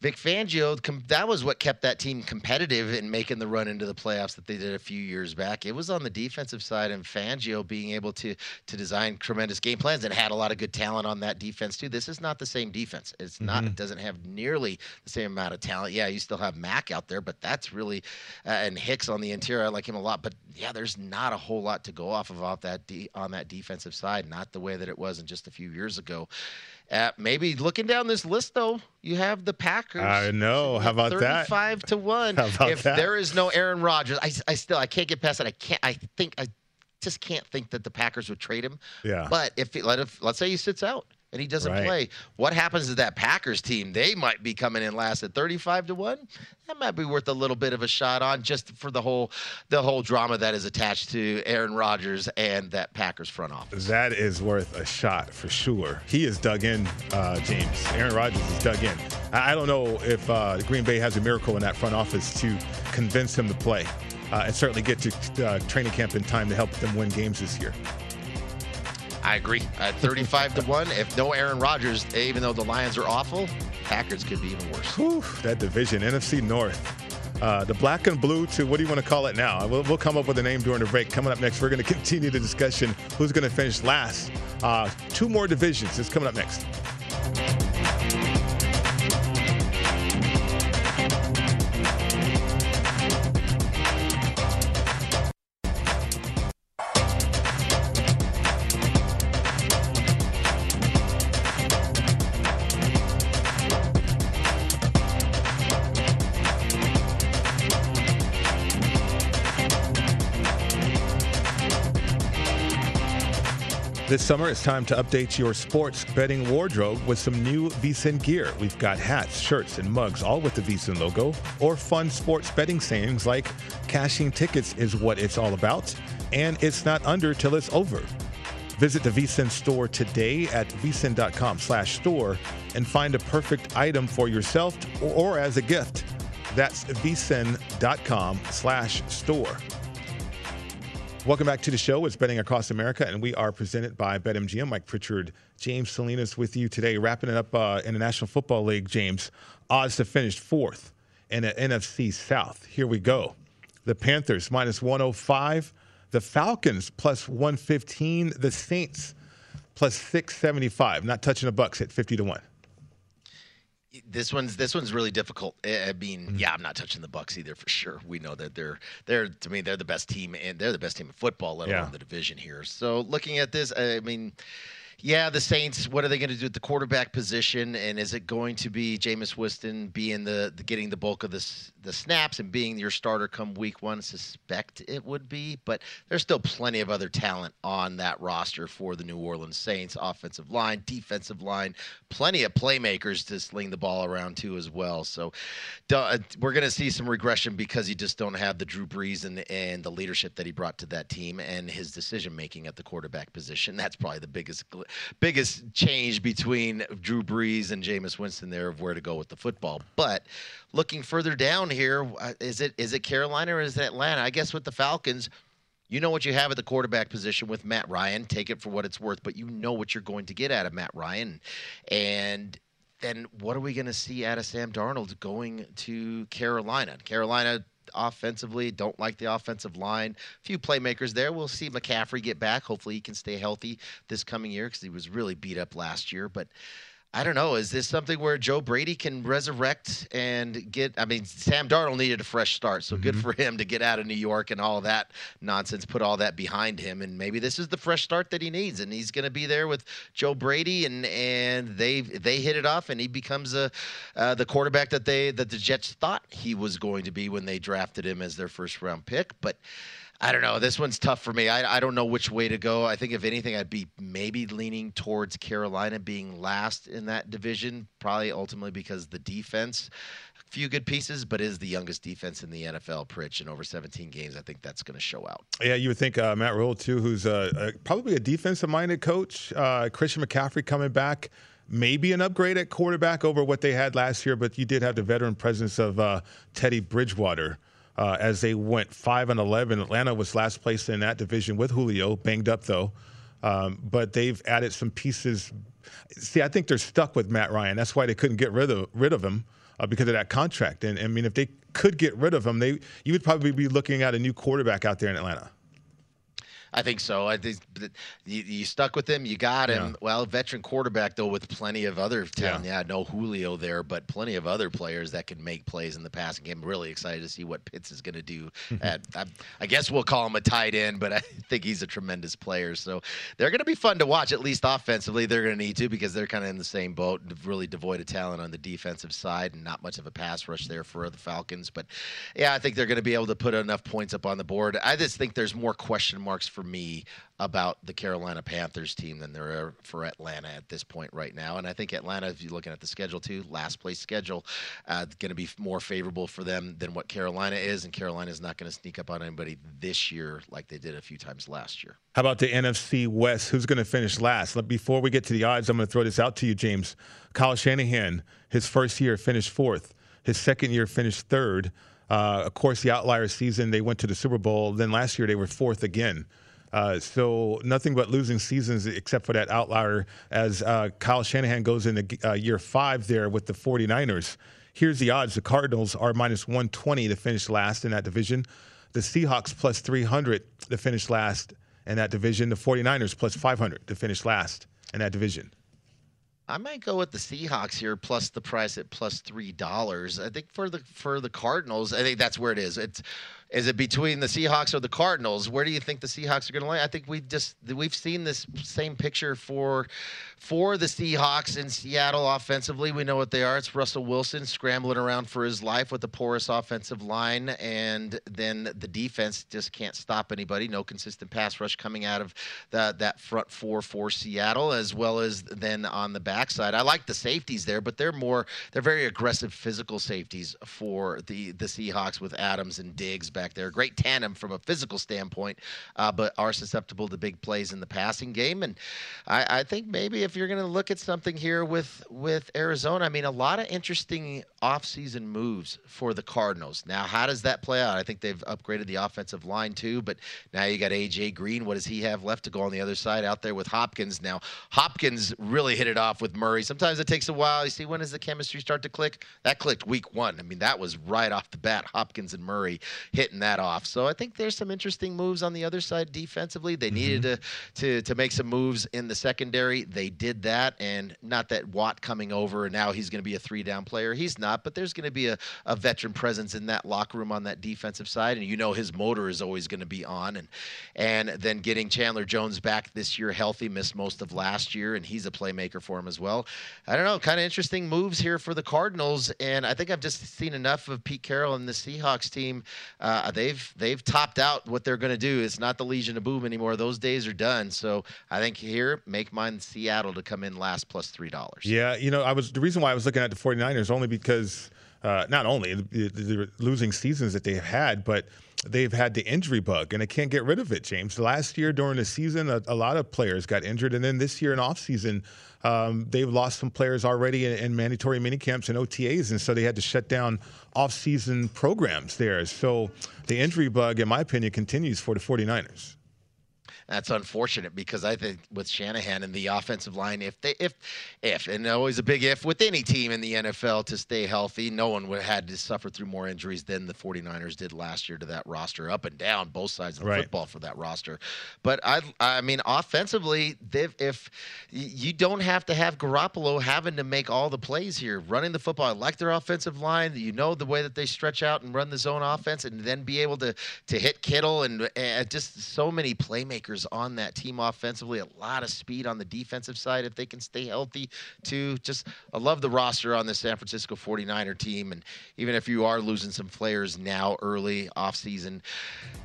Vic Fangio, that was what kept that team competitive and making the run into the playoffs that they did a few years back. It was on the defensive side, and Fangio being able to to design tremendous game plans and had a lot of good talent on that defense too. This is not the same defense. It's mm-hmm. not. It doesn't have nearly the same amount of talent. Yeah, you still have Mac out there, but that's really uh, and Hicks on the interior. I like him a lot, but yeah, there's not a whole lot to go off of off that de- on that defensive side. Not the way that it was in just a few years ago. Uh, maybe looking down this list, though, you have the Packers. I know. How about that? thirty-five to one. How about if that? There is no Aaron Rodgers, I, I still I can't get past it. I can't. I think I just can't think that the Packers would trade him. Yeah. But if let if, let's say he sits out and he doesn't right. play, what happens to that Packers team? They might be coming in last at thirty-five to one. That might be worth a little bit of a shot on just for the whole the whole drama that is attached to Aaron Rodgers and that Packers front office. That is worth a shot for sure. He is dug in, uh, James. Aaron Rodgers is dug in. I don't know if uh, Green Bay has a miracle in that front office to convince him to play uh, and certainly get to uh, training camp in time to help them win games this year. I agree. Uh, thirty-five to one. If no Aaron Rodgers, even though the Lions are awful, Packers could be even worse. Whew, that division, N F C North. Uh, the black and blue to what do you want to call it now? We'll, we'll come up with a name during the break. Coming up next, we're going to continue the discussion. Who's going to finish last? Uh, two more divisions. It's coming up next. This summer, it's time to update your sports betting wardrobe with some new VSiN gear. We've got hats, shirts, and mugs, all with the VSiN logo, or fun sports betting sayings like cashing tickets is what it's all about, and it's not under till it's over. Visit the VSiN store today at vsin dot com slash store and find a perfect item for yourself or as a gift. That's vsin.com slash store. Welcome back to the show. It's Betting Across America, and we are presented by BetMGM. Mike Pritchard, James Salinas with you today, wrapping it up uh, in the National Football League, James. Odds to finish fourth in the N F C South. Here we go. The Panthers minus one oh five. The Falcons plus one fifteen. The Saints plus six seventy-five. Not touching the Bucks at fifty to one. This one's this one's really difficult. I mean, yeah, I'm not touching the Bucks either for sure. We know that they're they're to me they're the best team and they're the best team in football, let alone yeah. the division here. So looking at this, I mean, yeah, the Saints. What are they going to do at the quarterback position? And is it going to be Jameis Winston being the, the getting the bulk of the the snaps and being your starter come week one? I suspect it would be, but there's still plenty of other talent on that roster for the New Orleans Saints. Offensive line, defensive line, plenty of playmakers to sling the ball around too as well. So uh, we're going to see some regression because you just don't have the Drew Brees and and the leadership that he brought to that team and his decision making at the quarterback position. That's probably the biggest. Biggest change between Drew Brees and Jameis Winston there of where to go with the football. But looking further down here, is it is it Carolina or is it Atlanta? I guess with the Falcons, you know what you have at the quarterback position with Matt Ryan. Take it for what it's worth, but you know what you're going to get out of Matt Ryan. And then what are we going to see out of Sam Darnold going to Carolina? Carolina offensively, don't like the offensive line. A few playmakers there. We'll see McCaffrey get back. Hopefully he can stay healthy this coming year because he was really beat up last year. But I don't know. Is this something where Joe Brady can resurrect and get – I mean, Sam Darnold needed a fresh start, so mm-hmm. good for him to get out of New York and all that nonsense, put all that behind him. And maybe this is the fresh start that he needs, and he's going to be there with Joe Brady, and, and they they hit it off, and he becomes a, uh, the quarterback that they that the Jets thought he was going to be when they drafted him as their first-round pick. But – I don't know. This one's tough for me. I, I don't know which way to go. I think, if anything, I'd be maybe leaning towards Carolina being last in that division, probably ultimately because the defense, a few good pieces, but is the youngest defense in the N F L, Pritch, in over seventeen games. I think that's going to show out. Yeah, you would think uh, Matt Rhule, too, who's uh, a, probably a defensive-minded coach. Uh, Christian McCaffrey coming back, maybe an upgrade at quarterback over what they had last year, but you did have the veteran presence of uh, Teddy Bridgewater. Uh, as they went five and eleven, Atlanta was last place in that division with Julio, banged up though. Um, but they've added some pieces. See, I think they're stuck with Matt Ryan. That's why they couldn't get rid of rid of him uh, because of that contract. And I mean, if they could get rid of him, they you would probably be looking at a new quarterback out there in Atlanta. I think so. I think you, you stuck with him. You got him. Yeah. Well, veteran quarterback, though, with plenty of other talent. Yeah. yeah, no Julio there, but plenty of other players that can make plays in the passing game. Really excited to see what Pitts is going to do. at, I, I guess we'll call him a tight end, but I think he's a tremendous player. So they're going to be fun to watch, at least offensively. They're going to need to because they're kind of in the same boat, really devoid of talent on the defensive side and not much of a pass rush there for the Falcons. But, yeah, I think they're going to be able to put enough points up on the board. I just think there's more question marks for me about the Carolina Panthers team than there are for Atlanta at this point right now. And I think Atlanta, if you're looking at the schedule too, last place schedule, uh, going to be more favorable for them than what Carolina is. And Carolina is not going to sneak up on anybody this year like they did a few times last year. How about the N F C West? Who's going to finish last? Before we get to the odds, I'm going to throw this out to you, James. Kyle Shanahan, his first year finished fourth. His second year finished third. Uh, of course, the outlier season, they went to the Super Bowl. Then last year, they were fourth again. Uh, so nothing but losing seasons except for that outlier as uh, Kyle Shanahan goes into uh, year five there with the 49ers. Here's the odds. The Cardinals are minus one twenty to finish last in that division. The Seahawks plus three hundred to finish last in that division. The 49ers plus five hundred to finish last in that division. I might go with the Seahawks here, plus the price at plus three dollars. I think for the for the Cardinals, I think that's where it is. It's is it between the Seahawks or the Cardinals? Where do you think the Seahawks are going to land? I think we've just we've seen this same picture for for the Seahawks in Seattle offensively. We know what they are. It's Russell Wilson scrambling around for his life with the porous offensive line, and then the defense just can't stop anybody. No consistent pass rush coming out of the, that front four for Seattle, as well as then on the back. Backside. I like the safeties there, but they're more, they're very aggressive physical safeties for the, the Seahawks with Adams and Diggs back back there. Great tandem from a physical standpoint, uh, but are susceptible to big plays in the passing game. And I, I think maybe if you're going to look at something here with, with Arizona, I mean, a lot of interesting offseason moves for the Cardinals. Now, how does that play out? I think they've upgraded the offensive line too, but now you got A J. Green. What does he have left to go on the other side out there with Hopkins? Now, Hopkins really hit it off with Murray. Sometimes it takes a while. You see, when does the chemistry start to click? That clicked week one. I mean, that was right off the bat, Hopkins and Murray hitting that off. So I think there's some interesting moves on the other side defensively. They mm-hmm. needed to, to to make some moves in the secondary. They did that, and not that Watt coming over, and now he's going to be a three-down player. He's not, but there's going to be a, a veteran presence in that locker room on that defensive side, and you know his motor is always going to be on. And, and then getting Chandler Jones back this year healthy, missed most of last year, and he's a playmaker for him as well. I don't know, kind of interesting moves here for the Cardinals, and I think I've just seen enough of Pete Carroll and the Seahawks team. Uh, they've they've topped out what they're going to do. It's not the Legion of Boom anymore. Those days are done. So I think here, make mine Seattle to come in last plus three dollars. Yeah, you know, I was the reason why I was looking at the 49ers only because uh, not only the, the losing seasons that they've had, but they've had the injury bug, and they can't get rid of it, James. Last year during the season, a, a lot of players got injured, and then this year in offseason, um, they've lost some players already in, in mandatory minicamps and O T As, and so they had to shut down offseason programs there. So the injury bug, in my opinion, continues for the 49ers. That's unfortunate because I think with Shanahan and the offensive line, if they, if, if, and always a big if with any team in the N F L to stay healthy, no one would have had to suffer through more injuries than the 49ers did last year to that roster, up and down both sides of the right. football for that roster. But I, I mean, offensively, if you don't have to have Garoppolo having to make all the plays here, running the football, I like their offensive line. You know the way that they stretch out and run the zone offense, and then be able to to hit Kittle and, and just so many playmakers on that team offensively, a lot of speed on the defensive side if they can stay healthy too. Just I love the roster on the San Francisco 49er team, and even if you are losing some players now early offseason,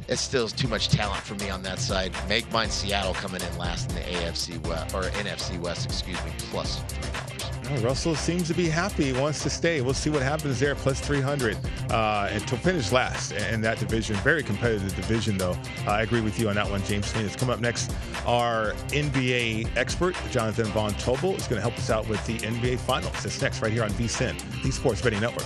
it's still too much talent for me on that side. Make mine Seattle coming in last in the A F C West, or N F C West, excuse me, plus three dollars. Well, Russell seems to be happy. He wants to stay. We'll see what happens there, plus three hundred, uh, and to finish last in that division. Very competitive division, though. Uh, I agree with you on that one, James Salinas. Coming up next, our N B A expert, Jonathan Von Tobel, is going to help us out with the N B A Finals. It's next right here on VSiN, the Sports Betting Network.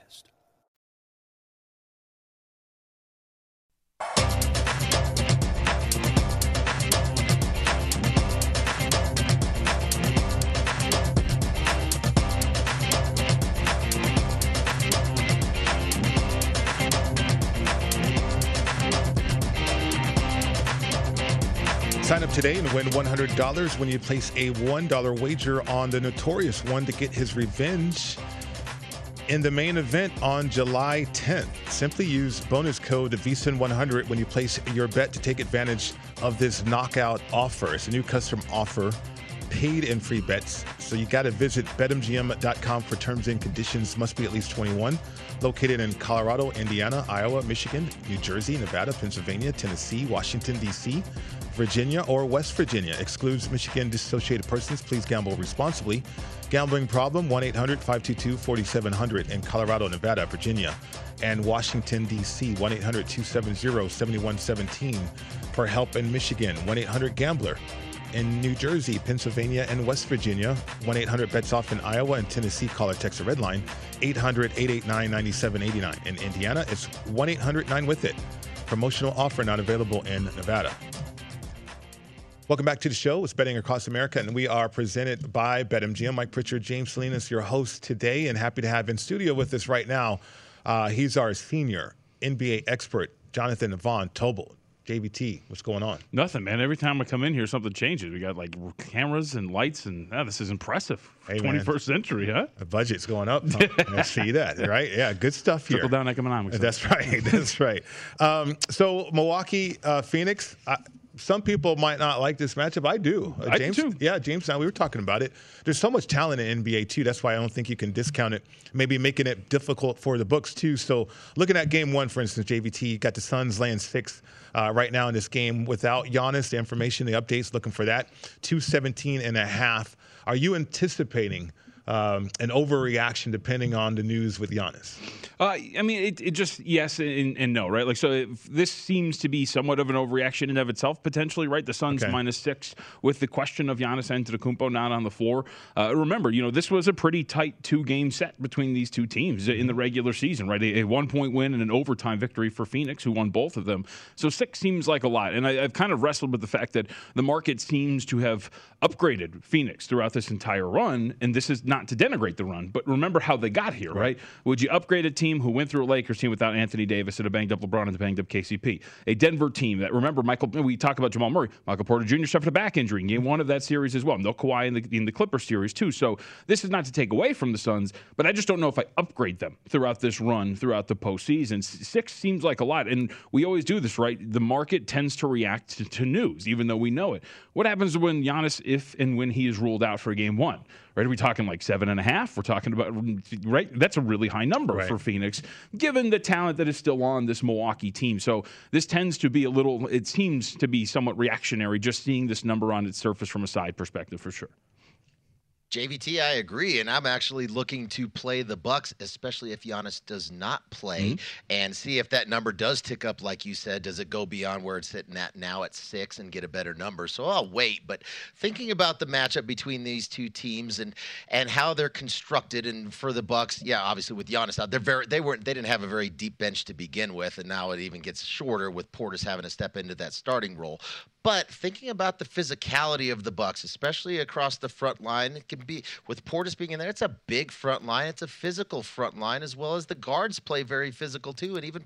Sign up today and win one hundred dollars when you place a one dollar wager on the Notorious One to get his revenge in the main event on July tenth. Simply use bonus code V S I N one hundred when you place your bet to take advantage of this knockout offer. It's a new custom offer, paid and free bets. So you got to visit bet M G M dot com for terms and conditions. Must be at least twenty-one. Located in Colorado, Indiana, Iowa, Michigan, New Jersey, Nevada, Pennsylvania, Tennessee, Washington, D C, Virginia, or West Virginia. Excludes Michigan dissociated persons. Please gamble responsibly. Gambling problem, one eight hundred five two two four seven zero zero in Colorado, Nevada, Virginia, and Washington, D C, one eight hundred two seven zero seven one one seven for help in Michigan, one eight hundred gambler in New Jersey, Pennsylvania, and West Virginia, one eight hundred bets off in Iowa and Tennessee. Call or text a red line, eight hundred eight eight nine nine seven eight nine. In Indiana, it's one eight hundred nine with it. Promotional offer not available in Nevada. Welcome back to the show. It's Betting Across America, and we are presented by BetMGM. Mike Pritchard, James Salinas, your host today, and happy to have in studio with us right now. Uh, he's our senior N B A expert, Jonathan Von Tobel. J B T, what's going on? Nothing, man. Every time I come in here, something changes. We got like cameras and lights, and oh, this is impressive. Hey, twenty-first century, huh? The budget's going up. Huh? I see that, right? Yeah, good stuff here. Trickle down economics. That's right. That's right. Um, so Milwaukee, uh, Phoenix. I, Some people might not like this matchup. I do. Uh, James, I do too. Yeah, James and I, we were talking about it. There's so much talent in N B A, too. That's why I don't think you can discount it. Maybe making it difficult for the books, too. So looking at game one, for instance, J V T, you got the Suns laying six uh, right now in this game without Giannis. The information, the updates, looking for that. two seventeen and a half. Are you anticipating Um, an overreaction depending on the news with Giannis? Uh, I mean, it, it just yes and, and no, right? Like, so it, this seems to be somewhat of an overreaction in and of itself, potentially, right? The Suns okay. minus six with the question of Giannis Antetokounmpo not on the floor. Uh, remember, you know, this was a pretty tight two-game set between these two teams in the regular season, right? A, a one-point win and an overtime victory for Phoenix, who won both of them. So six seems like a lot. And I, I've kind of wrestled with the fact that the market seems to have upgraded Phoenix throughout this entire run, and this is not to denigrate the run, but remember how they got here, right? right? Would you upgrade a team who went through a Lakers team without Anthony Davis and a banged-up LeBron and a banged-up K C P? A Denver team that, remember, Michael, we talk about Jamal Murray. Michael Porter Junior suffered a back injury in game one of that series as well. No Kawhi in the, in the Clipper series, too. So this is not to take away from the Suns, but I just don't know if I upgrade them throughout this run, throughout the postseason. Six seems like a lot, and we always do this, right? The market tends to react to, to news, even though we know it. What happens when Giannis, if and when he is ruled out for game one? Right? Are we talking like seven and a half? We're talking about, right? That's a really high number right. for Phoenix, given the talent that is still on this Milwaukee team. So this tends to be a little, it seems to be somewhat reactionary, just seeing this number on its surface from a side perspective for sure. J V T, I agree, and I'm actually looking to play the Bucks, especially if Giannis does not play, mm-hmm. and see if that number does tick up, like you said. Does it go beyond where it's sitting at now at six and get a better number? So I'll wait. But thinking about the matchup between these two teams and and how they're constructed, and for the Bucks, yeah, obviously with Giannis out, they're very they weren't they didn't have a very deep bench to begin with, and now it even gets shorter with Portis having to step into that starting role. But thinking about the physicality of the Bucks, especially across the front line, it can be with Portis being in there. It's a big front line. It's a physical front line, as well as the guards play very physical too. And even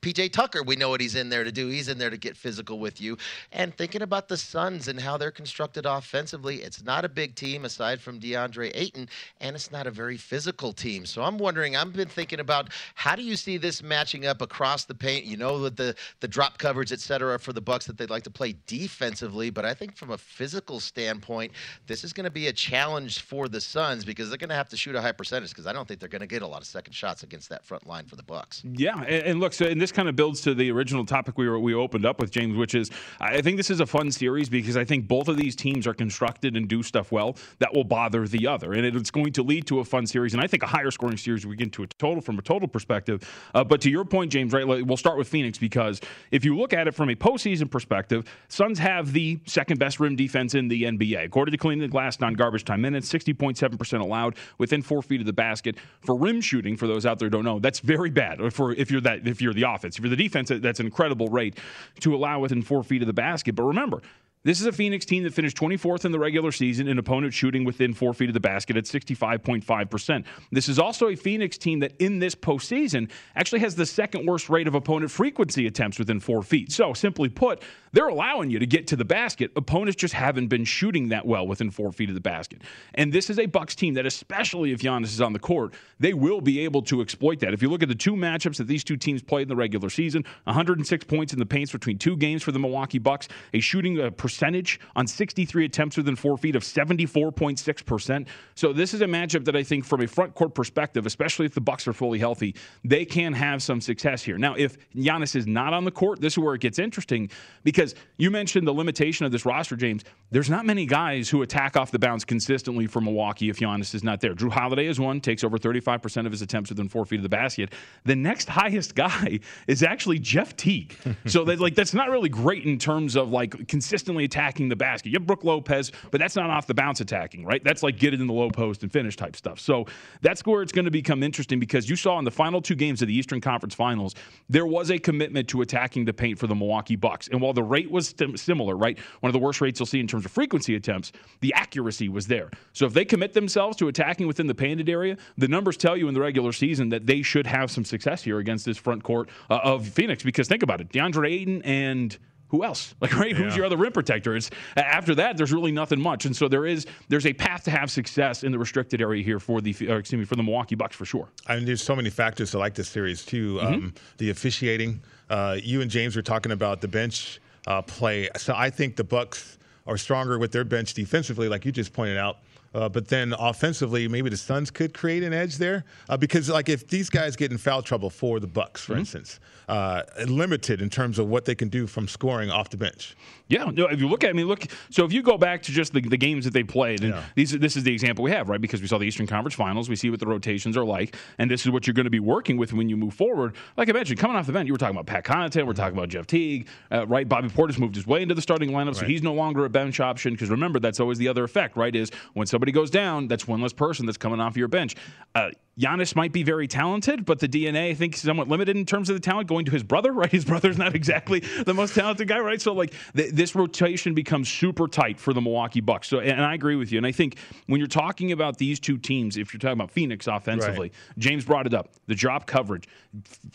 P J Tucker, we know what he's in there to do. He's in there to get physical with you. And thinking about the Suns and how they're constructed offensively, it's not a big team aside from DeAndre Ayton, and it's not a very physical team. So I'm wondering, I've been thinking about how do you see this matching up across the paint? You know, with the the drop coverage, et cetera, for the Bucks that they'd like to play defensively, but I think from a physical standpoint, this is going to be a challenge for the Suns because they're going to have to shoot a high percentage because I don't think they're going to get a lot of second shots against that front line for the Bucks. Yeah, and, and look, so and this kind of builds to the original topic we were, we opened up with, James, which is I think this is a fun series because I think both of these teams are constructed and do stuff well that will bother the other, and it, it's going to lead to a fun series, and I think a higher scoring series we get into a total from a total perspective. Uh, but to your point, James, right? Like, we'll start with Phoenix because if you look at it from a postseason perspective, Suns have the second-best rim defense in the N B A. According to Clean the Glass, non-garbage time minutes, sixty point seven percent allowed within four feet of the basket for rim shooting. For those out there who don't know, that's very bad. For if you're that, if you're the offense, if you're the defense, that's an incredible rate to allow within four feet of the basket. But remember, this is a Phoenix team that finished twenty-fourth in the regular season in opponent shooting within four feet of the basket at sixty-five point five percent. This is also a Phoenix team that in this postseason actually has the second worst rate of opponent frequency attempts within four feet. So simply put, they're allowing you to get to the basket. Opponents just haven't been shooting that well within four feet of the basket. And this is a Bucks team that, especially if Giannis is on the court, they will be able to exploit that. If you look at the two matchups that these two teams played in the regular season, one hundred six points in the paints between two games for the Milwaukee Bucks, a shooting uh, percentage on sixty-three attempts within four feet of seventy-four point six percent. So this is a matchup that I think from a front court perspective, especially if the Bucks are fully healthy, they can have some success here. Now, if Giannis is not on the court, this is where it gets interesting because you mentioned the limitation of this roster, James. There's not many guys who attack off the bounce consistently for Milwaukee if Giannis is not there. Drew Holiday is one, takes over thirty-five percent of his attempts within four feet of the basket. The next highest guy is actually Jeff Teague. So that, like, that's not really great in terms of like consistently attacking the basket. You have Brook Lopez, but that's not off the bounce attacking, right? That's like get it in the low post and finish type stuff. So that's where it's going to become interesting because you saw in the final two games of the Eastern Conference Finals, there was a commitment to attacking the paint for the Milwaukee Bucks. And while the rate was sim- similar, right, one of the worst rates you'll see in terms of frequency attempts, the accuracy was there. So if they commit themselves to attacking within the painted area, the numbers tell you in the regular season that they should have some success here against this front court uh, of Phoenix because think about it, DeAndre Ayton and who else? Like, right? Yeah. Who's your other rim protector? It's, after that, there's really nothing much, and so there is there's a path to have success in the restricted area here for the or excuse me for the Milwaukee Bucks for sure. I mean, there's so many factors to like this series too. Mm-hmm. Um, the officiating. Uh, you and James were talking about the bench uh, play, so I think the Bucks are stronger with their bench defensively, like you just pointed out. Uh, but then offensively, maybe the Suns could create an edge there uh, because, like, if these guys get in foul trouble for the Bucks, for mm-hmm. instance, uh, limited in terms of what they can do from scoring off the bench. Yeah, no, if you look at I mean, look. So if you go back to just the, the games that they played, and yeah. these this is the example we have, right? Because we saw the Eastern Conference Finals, we see what the rotations are like, and this is what you're going to be working with when you move forward. Like I mentioned, coming off the bench, you were talking about Pat Connaughton, we're talking about Jeff Teague, uh, right? Bobby Portis moved his way into the starting lineup, right. So he's no longer a bench option because remember that's always the other effect, right? Is when somebody Somebody goes down, that's one less person that's coming off your bench. Uh, Giannis might be very talented, but the D N A, I think, is somewhat limited in terms of the talent going to his brother, right? His brother's not exactly the most talented guy, right? So, like, th- this rotation becomes super tight for the Milwaukee Bucks. So, and I agree with you. And I think when you're talking about these two teams, if you're talking about Phoenix offensively, right. James brought it up, the drop coverage.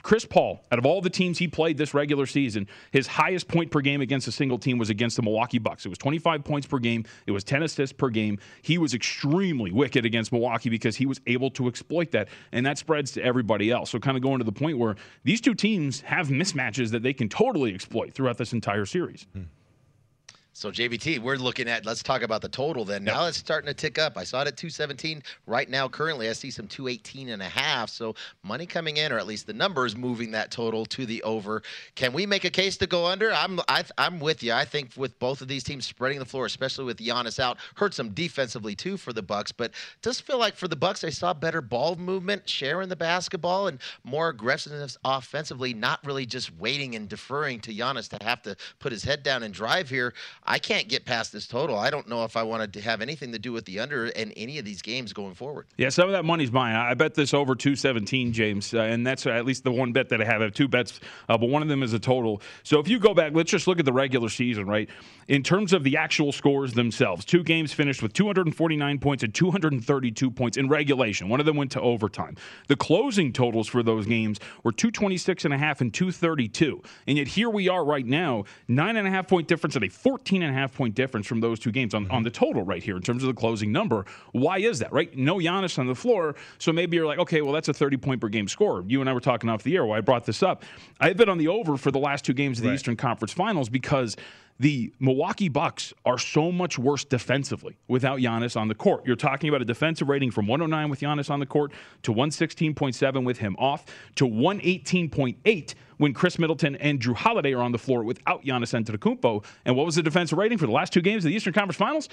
Chris Paul, out of all the teams he played this regular season, his highest point per game against a single team was against the Milwaukee Bucks. It was twenty-five points per game. It was ten assists per game. He was extremely wicked against Milwaukee because he was able to exploit that, and that spreads to everybody else. So kind of going to the point where these two teams have mismatches that they can totally exploit throughout this entire series. Hmm. So, J V T, we're looking at, let's talk about the total then. Now yep. it's starting to tick up. I saw it at two seventeen. Right now, currently, I see some two eighteen and a half. So, money coming in, or at least the numbers moving that total to the over. Can we make a case to go under? I'm I, I'm with you. I think with both of these teams spreading the floor, especially with Giannis out, hurts them defensively too for the Bucks. But does feel like for the Bucks, I saw better ball movement, sharing the basketball, and more aggressiveness offensively, not really just waiting and deferring to Giannis to have to put his head down and drive here. I can't get past this total. I don't know if I wanted to have anything to do with the under in any of these games going forward. Yeah, some of that money's mine. I bet this over two seventeen, James, uh, and that's at least the one bet that I have. I have two bets, uh, but one of them is a total. So if you go back, let's just look at the regular season, right? In terms of the actual scores themselves, two games finished with two forty-nine points and two thirty-two points in regulation. One of them went to overtime. The closing totals for those games were two twenty-six and a half and two thirty-two. And yet here we are right now, nine and a half point difference at a fourteen and a half point difference from those two games on, on the total right here in terms of the closing number. Why is that, right? No Giannis on the floor. So maybe you're like, okay, well, that's a thirty point per game score. You and I were talking off the air why I brought this up. I've been on the over for the last two games of the right. Eastern Conference Finals because the Milwaukee Bucks are so much worse defensively without Giannis on the court. You're talking about a defensive rating from one oh nine with Giannis on the court to one sixteen point seven with him off to one eighteen point eight when Chris Middleton and Drew Holiday are on the floor without Giannis Antetokounmpo. And what was the defensive rating for the last two games of the Eastern Conference Finals?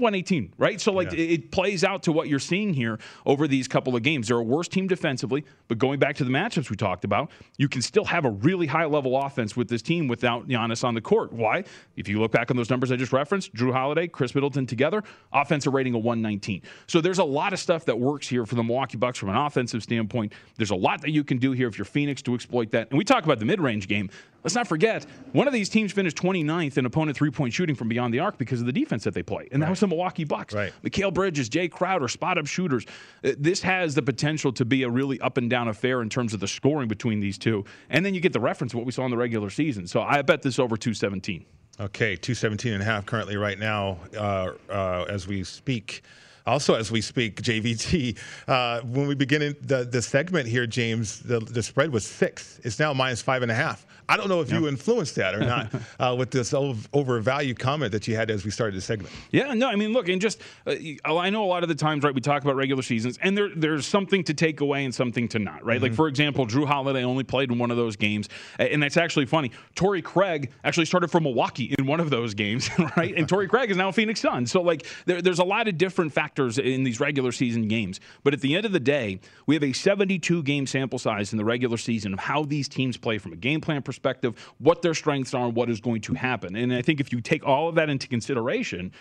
one eighteen, right? So, like, yeah. it, it plays out to what you're seeing here over these couple of games. They're a worse team defensively, but going back to the matchups we talked about, you can still have a really high-level offense with this team without Giannis on the court. Why? If you look back on those numbers I just referenced, Drew Holiday, Chris Middleton together, offensive rating of one nineteen. So there's a lot of stuff that works here for the Milwaukee Bucks from an offensive standpoint. There's a lot that you can do here if you're Phoenix to exploit that. And we talk about the mid-range game. Let's not forget, one of these teams finished twenty-ninth in opponent three-point shooting from beyond the arc because of the defense that they play. And that right. was the Milwaukee Bucks. Right. Mikal Bridges, Jay Crowder, spot-up shooters. This has the potential to be a really up-and-down affair in terms of the scoring between these two. And then you get the reference of what we saw in the regular season. So I bet this over two seventeen. Okay, two seventeen and a half currently right now uh, uh, as we speak. Also, as we speak, J V T, uh, when we begin in the, the segment here, James, the, the spread was six. It's now minus five and a half. I don't know if yep. you influenced that or not uh, with this overvalue comment that you had as we started the segment. Yeah, no, I mean, look, and just, uh, I know a lot of the times, right, we talk about regular seasons, and there, there's something to take away and something to not, right? Mm-hmm. Like, for example, Drew Holiday only played in one of those games, and that's actually funny. Torrey Craig actually started for Milwaukee in one of those games, right? And Torrey Craig is now a Phoenix Sun. So, like, there, there's a lot of different factors in these regular season games. But at the end of the day, we have a seventy-two game sample size in the regular season of how these teams play from a game plan perspective, what their strengths are, and what is going to happen. And I think if you take all of that into consideration,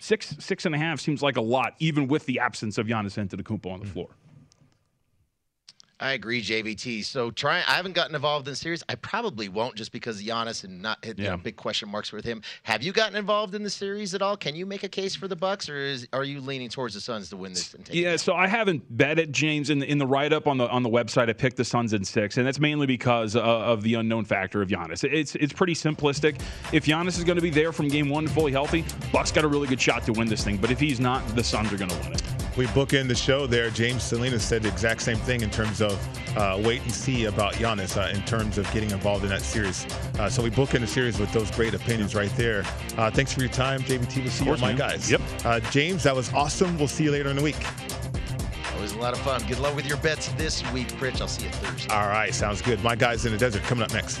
six, six and a half seems like a lot, even with the absence of Giannis Antetokounmpo on the floor. I agree, J V T. So try. I haven't gotten involved in series. I probably won't just because Giannis and not hit yeah. big question marks with him. Have you gotten involved in the series at all? Can you make a case for the Bucks, or is, are you leaning towards the Suns to win this? And take yeah. It? So I haven't bet it, James. In the, in the write up on the on the website, I picked the Suns in six, and that's mainly because uh, of the unknown factor of Giannis. It's it's pretty simplistic. If Giannis is going to be there from game one fully healthy, Bucks got a really good shot to win this thing. But if he's not, the Suns are going to win it. We bookend the show there. James Salinas said the exact same thing in terms of uh, wait and see about Giannis uh, in terms of getting involved in that series. Uh, so we bookend the series with those great opinions right there. Uh, thanks for your time, J V T. We'll see you, my guys. Yep. Uh, James, that was awesome. We'll see you later in the week. Always a lot of fun. Good luck with your bets this week, Pritch. I'll see you Thursday. All right, sounds good. My guys in the desert coming up next.